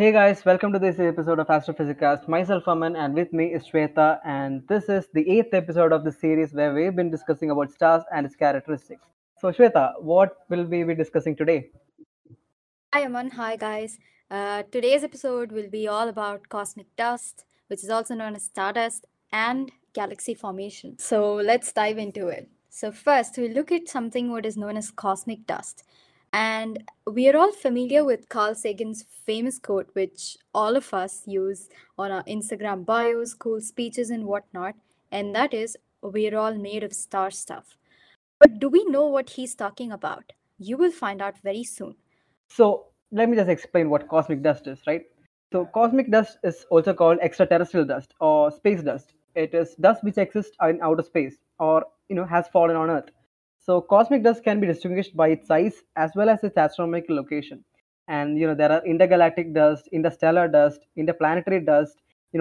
Hey guys, welcome to this episode of Astrophysicast. Myself Aman, and with me is Shweta, and this is the 8th episode of the series where we've been discussing about stars and its characteristics. So Shweta, what will we be discussing today? Hi Aman, hi guys. Today's episode will be all about cosmic dust, which is also known as stardust, and galaxy formation. So let's dive into it. So first, we look at something what is known as cosmic dust. And we are all familiar with Carl Sagan's famous quote, which all of us use on our Instagram bios, cool speeches and whatnot. And that is, we're all made of star stuff. But do we know what he's talking about? You will find out very soon. So let me just explain what cosmic dust is, right? So cosmic dust is also called extraterrestrial dust or space dust. It is dust which exists in outer space or, has fallen on Earth. So cosmic dust can be distinguished by its size as well as its astronomical location. And, there are intergalactic dust, interstellar dust, interplanetary dust,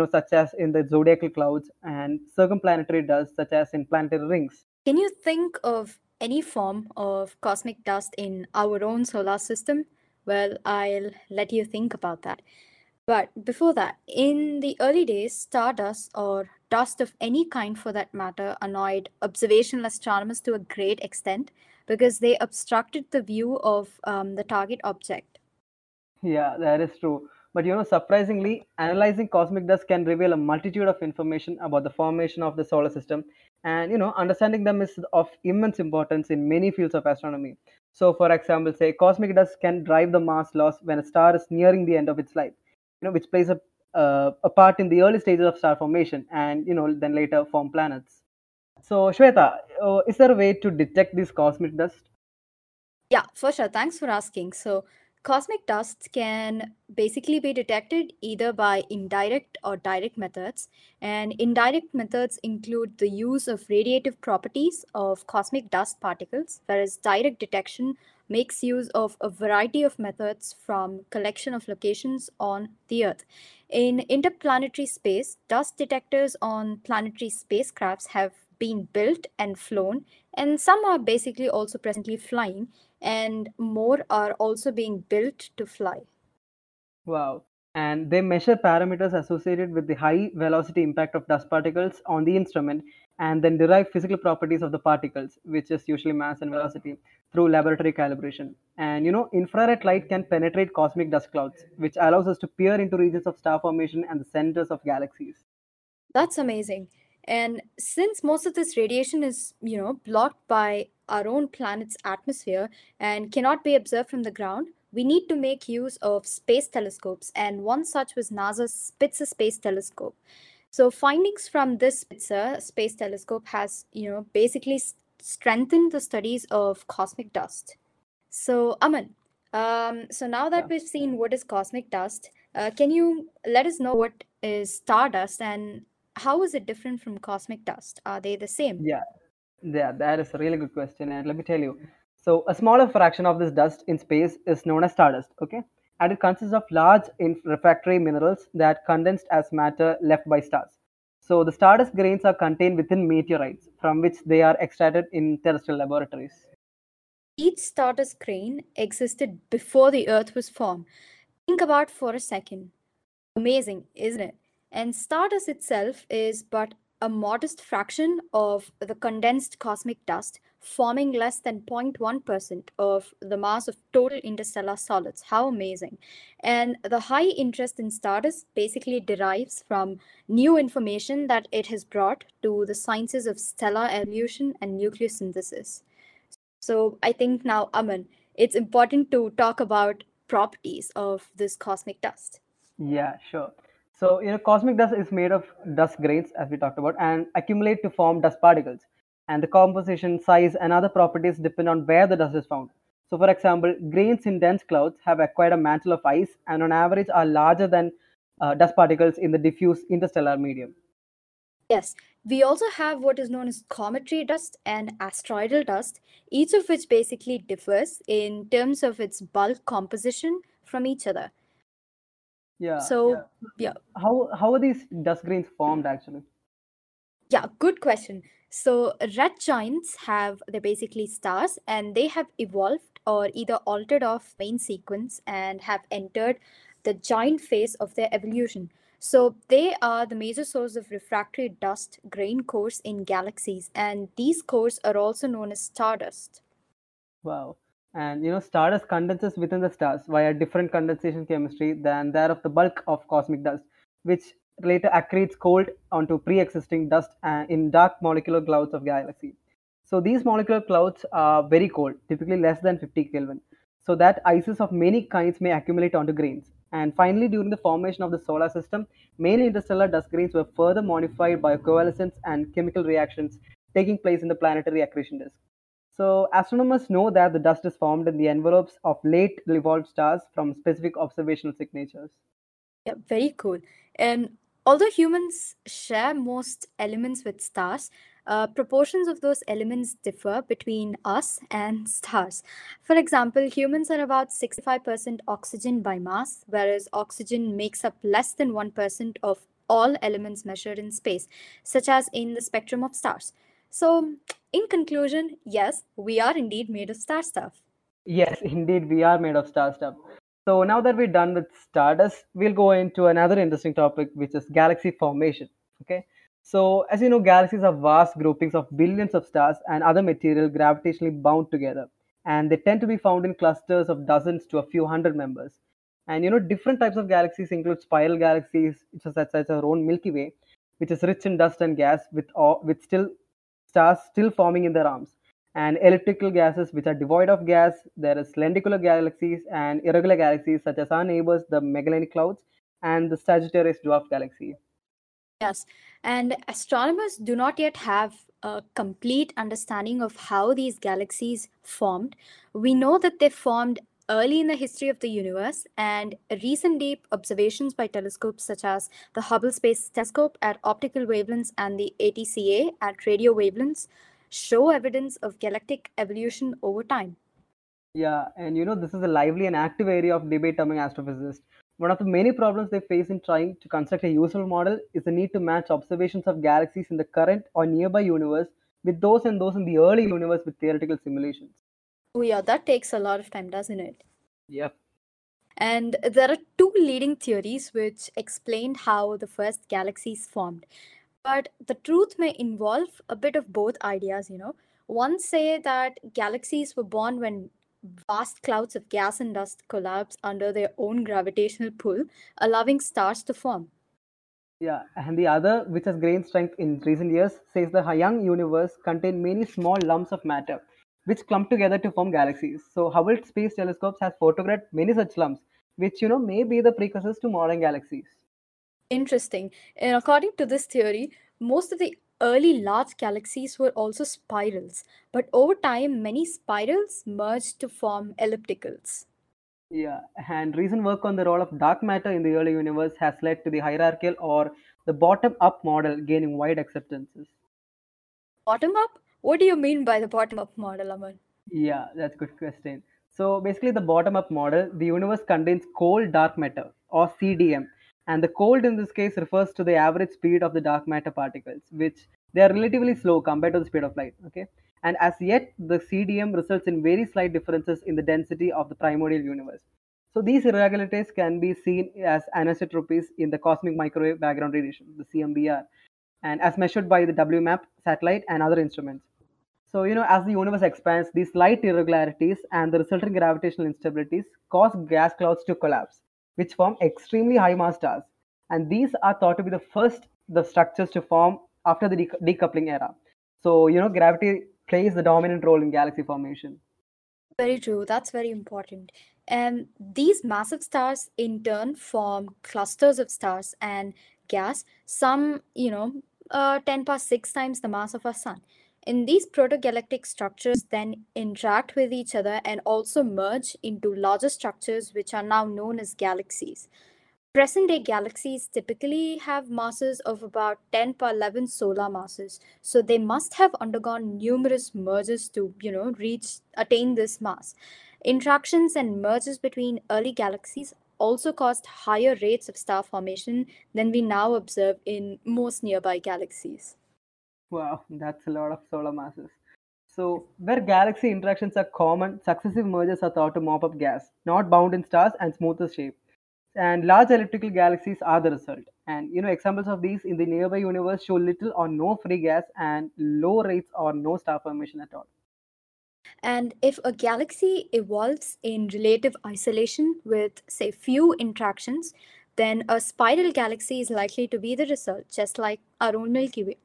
such as in the zodiacal clouds, and circumplanetary dust, such as in planetary rings. Can you think of any form of cosmic dust in our own solar system? Well, I'll let you think about that. But before that, in the early days, stardust or dust of any kind for that matter annoyed observational astronomers to a great extent because they obstructed the view of the target object. Yeah, that is true. But surprisingly, analyzing cosmic dust can reveal a multitude of information about the formation of the solar system. And, understanding them is of immense importance in many fields of astronomy. So, for example, say cosmic dust can drive the mass loss when a star is nearing the end of its life, which plays a part in the early stages of star formation and, then later form planets. So, Shweta, is there a way to detect this cosmic dust? Yeah, for sure. Thanks for asking. So, cosmic dust can basically be detected either by indirect or direct methods. And indirect methods include the use of radiative properties of cosmic dust particles, whereas direct detection makes use of a variety of methods from collection of locations on the Earth. In interplanetary space, dust detectors on planetary spacecrafts have been built and flown, and some are basically also presently flying, and more are also being built to fly. Wow. And they measure parameters associated with the high velocity impact of dust particles on the instrument and then derive physical properties of the particles, which is usually mass and velocity, through laboratory calibration. And infrared light can penetrate cosmic dust clouds, which allows us to peer into regions of star formation and the centers of galaxies. That's amazing. And since most of this radiation is, blocked by our own planet's atmosphere and cannot be observed from the ground, we need to make use of space telescopes, and one such was NASA's Spitzer Space Telescope. So findings from this Spitzer Space Telescope has, basically strengthened the studies of cosmic dust. So Aman, so now that we've seen what is cosmic dust, can you let us know what is stardust and how is it different from cosmic dust? Are they the same? Yeah, that is a really good question. And let me tell you. So a smaller fraction of this dust in space is known as stardust, okay? And it consists of large refractory minerals that condensed as matter left by stars. So the stardust grains are contained within meteorites, from which they are extracted in terrestrial laboratories. Each stardust grain existed before the Earth was formed. Think about for a second. Amazing, isn't it? And stardust itself is but a modest fraction of the condensed cosmic dust, forming less than 0.1% of the mass of total interstellar solids. How amazing. And the high interest in stardust basically derives from new information that it has brought to the sciences of stellar evolution and nucleosynthesis. So I think now, Aman, it's important to talk about properties of this cosmic dust. Yeah, sure. So, cosmic dust is made of dust grains, as we talked about, and accumulate to form dust particles. And the composition, size, and other properties depend on where the dust is found. So, for example, grains in dense clouds have acquired a mantle of ice and on average are larger than dust particles in the diffuse interstellar medium. Yes, we also have what is known as cometary dust and asteroidal dust, each of which basically differs in terms of its bulk composition from each other. Yeah. So, yeah. How are these dust grains formed actually? Yeah, good question. So red giants they're basically stars, and they have evolved or either altered off main sequence and have entered the giant phase of their evolution. So they are the major source of refractory dust grain cores in galaxies, and these cores are also known as stardust. Wow. And you know, stardust condenses within the stars via different condensation chemistry than that of the bulk of cosmic dust, which later accretes cold onto pre-existing dust in dark molecular clouds of galaxy. So these molecular clouds are very cold, typically less than 50 Kelvin, so that ices of many kinds may accumulate onto grains. And finally, during the formation of the solar system, many interstellar dust grains were further modified by coalescence and chemical reactions taking place in the planetary accretion disk. So astronomers know that the dust is formed in the envelopes of late evolved stars from specific observational signatures. Yeah, very cool. And although humans share most elements with stars, proportions of those elements differ between us and stars. For example, humans are about 65% oxygen by mass, whereas oxygen makes up less than 1% of all elements measured in space, such as in the spectrum of stars. So, in conclusion, yes, we are indeed made of star stuff. Yes, indeed, we are made of star stuff. So now that we're done with stardust, we'll go into another interesting topic, which is galaxy formation. Okay. So, as you know, galaxies are vast groupings of billions of stars and other material gravitationally bound together. And they tend to be found in clusters of dozens to a few hundred members. And, you know, different types of galaxies include spiral galaxies, such as our own Milky Way, which is rich in dust and gas, with stars still forming in their arms. And elliptical gases, which are devoid of gas. There are lenticular galaxies and irregular galaxies, such as our neighbors, the Magellanic clouds, and the Sagittarius dwarf galaxy. Yes, and astronomers do not yet have a complete understanding of how these galaxies formed. We know that they formed early in the history of the universe, and recent deep observations by telescopes such as the Hubble Space Telescope at optical wavelengths and the ATCA at radio wavelengths show evidence of galactic evolution over time. Yeah, and you know, this is a lively and active area of debate among astrophysicists. One of the many problems they face in trying to construct a useful model is the need to match observations of galaxies in the current or nearby universe with those in the early universe with theoretical simulations. Oh yeah, that takes a lot of time, doesn't it? Yep. And there are two leading theories which explain how the first galaxies formed. But the truth may involve a bit of both ideas, you know. One say that galaxies were born when vast clouds of gas and dust collapse under their own gravitational pull, allowing stars to form. Yeah, and the other, which has gained strength in recent years, says the young universe contained many small lumps of matter, which clump together to form galaxies. So Hubble Space Telescopes has photographed many such lumps, which, you know, may be the precursors to modern galaxies. Interesting. And according to this theory, most of the early large galaxies were also spirals, but over time, many spirals merged to form ellipticals. Yeah, and recent work on the role of dark matter in the early universe has led to the hierarchical or the bottom-up model gaining wide acceptances. Bottom-up? What do you mean by the bottom-up model, Aman? Yeah, that's a good question. So basically, the bottom-up model, the universe contains cold dark matter, or CDM. And the cold in this case refers to the average speed of the dark matter particles, which they are relatively slow compared to the speed of light. Okay, and as yet, the CDM results in very slight differences in the density of the primordial universe. So these irregularities can be seen as anisotropies in the cosmic microwave background radiation, the CMBR, and as measured by the WMAP satellite and other instruments. So, you know, as the universe expands, these slight irregularities and the resulting gravitational instabilities cause gas clouds to collapse, which form extremely high-mass stars. And these are thought to be the structures to form after the decoupling era. So, you know, gravity plays the dominant role in galaxy formation. Very true. That's very important. And these massive stars, in turn, form clusters of stars and gas, some, you know, 10^6 times the mass of our sun. And these protogalactic structures then interact with each other and also merge into larger structures which are now known as galaxies. Present-day galaxies typically have masses of about 10^11 solar masses, so they must have undergone numerous mergers to, you know, attain this mass. Interactions and mergers between early galaxies also caused higher rates of star formation than we now observe in most nearby galaxies. Wow, that's a lot of solar masses. So, where galaxy interactions are common, successive mergers are thought to mop up gas, not bound in stars, and smoother shape. and large elliptical galaxies are the result. And examples of these in the nearby universe show little or no free gas and low rates or no star formation at all. And if a galaxy evolves in relative isolation with, say, few interactions, then a spiral galaxy is likely to be the result, just like our own Milky Way.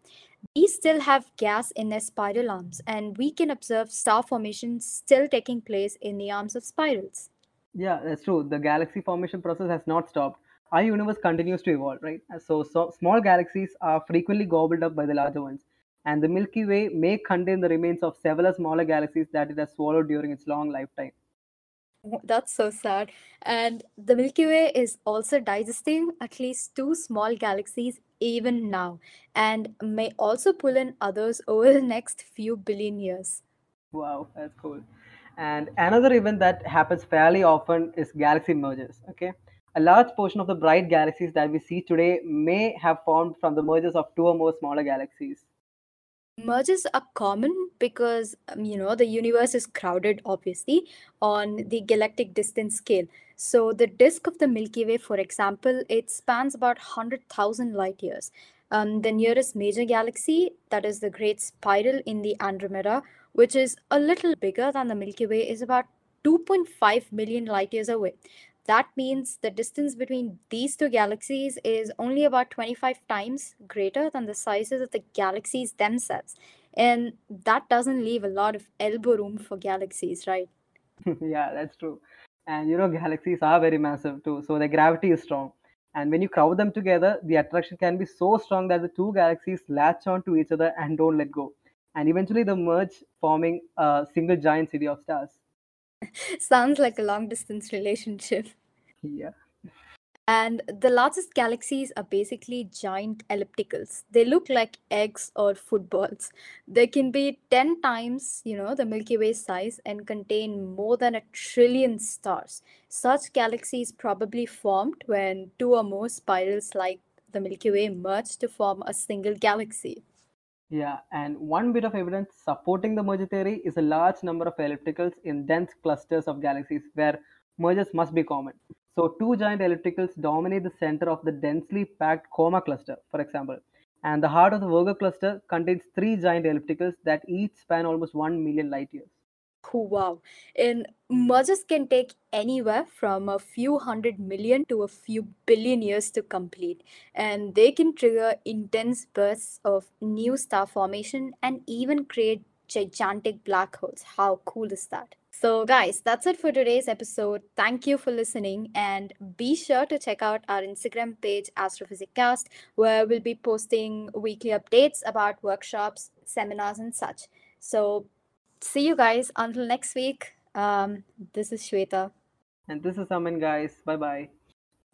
These still have gas in their spiral arms, and we can observe star formation still taking place in the arms of spirals. Yeah, that's true. The galaxy formation process has not stopped. Our universe continues to evolve, right? So small galaxies are frequently gobbled up by the larger ones. And the Milky Way may contain the remains of several smaller galaxies that it has swallowed during its long lifetime. That's so sad. And the Milky Way is also digesting at least two small galaxies even now, and may also pull in others over the next few billion years. Wow, that's cool. And another event that happens fairly often is galaxy mergers. Okay, a large portion of the bright galaxies that we see today may have formed from the mergers of two or more smaller galaxies. Mergers are common because, the universe is crowded, obviously, on the galactic distance scale. So the disk of the Milky Way, for example, it spans about 100,000 light years. The nearest major galaxy, that is the Great Spiral in the Andromeda, which is a little bigger than the Milky Way, is about 2.5 million light years away. That means the distance between these two galaxies is only about 25 times greater than the sizes of the galaxies themselves. And that doesn't leave a lot of elbow room for galaxies, right? Yeah, that's true. And galaxies are very massive too, so their gravity is strong. And when you crowd them together, the attraction can be so strong that the two galaxies latch on to each other and don't let go. And eventually they merge, forming a single giant city of stars. Sounds like a long-distance relationship. Yeah. And the largest galaxies are basically giant ellipticals. They look like eggs or footballs. They can be 10 times, the Milky Way size and contain more than 1 trillion stars. Such galaxies probably formed when two or more spirals like the Milky Way merged to form a single galaxy. Yeah, and one bit of evidence supporting the merger theory is a large number of ellipticals in dense clusters of galaxies where mergers must be common. So two giant ellipticals dominate the center of the densely packed Coma cluster, for example. And the heart of the Virgo cluster contains three giant ellipticals that each span almost 1 million light years. Wow. And mergers can take anywhere from a few hundred million to a few billion years to complete. And they can trigger intense bursts of new star formation and even create gigantic black holes. How cool is that? So guys, that's it for today's episode. Thank you for listening, and be sure to check out our Instagram page, Astrophysicast, where we'll be posting weekly updates about workshops, seminars and such. So see you guys until next week. This is Shweta. And this is Aman, guys. Bye-bye.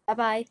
Bye-bye.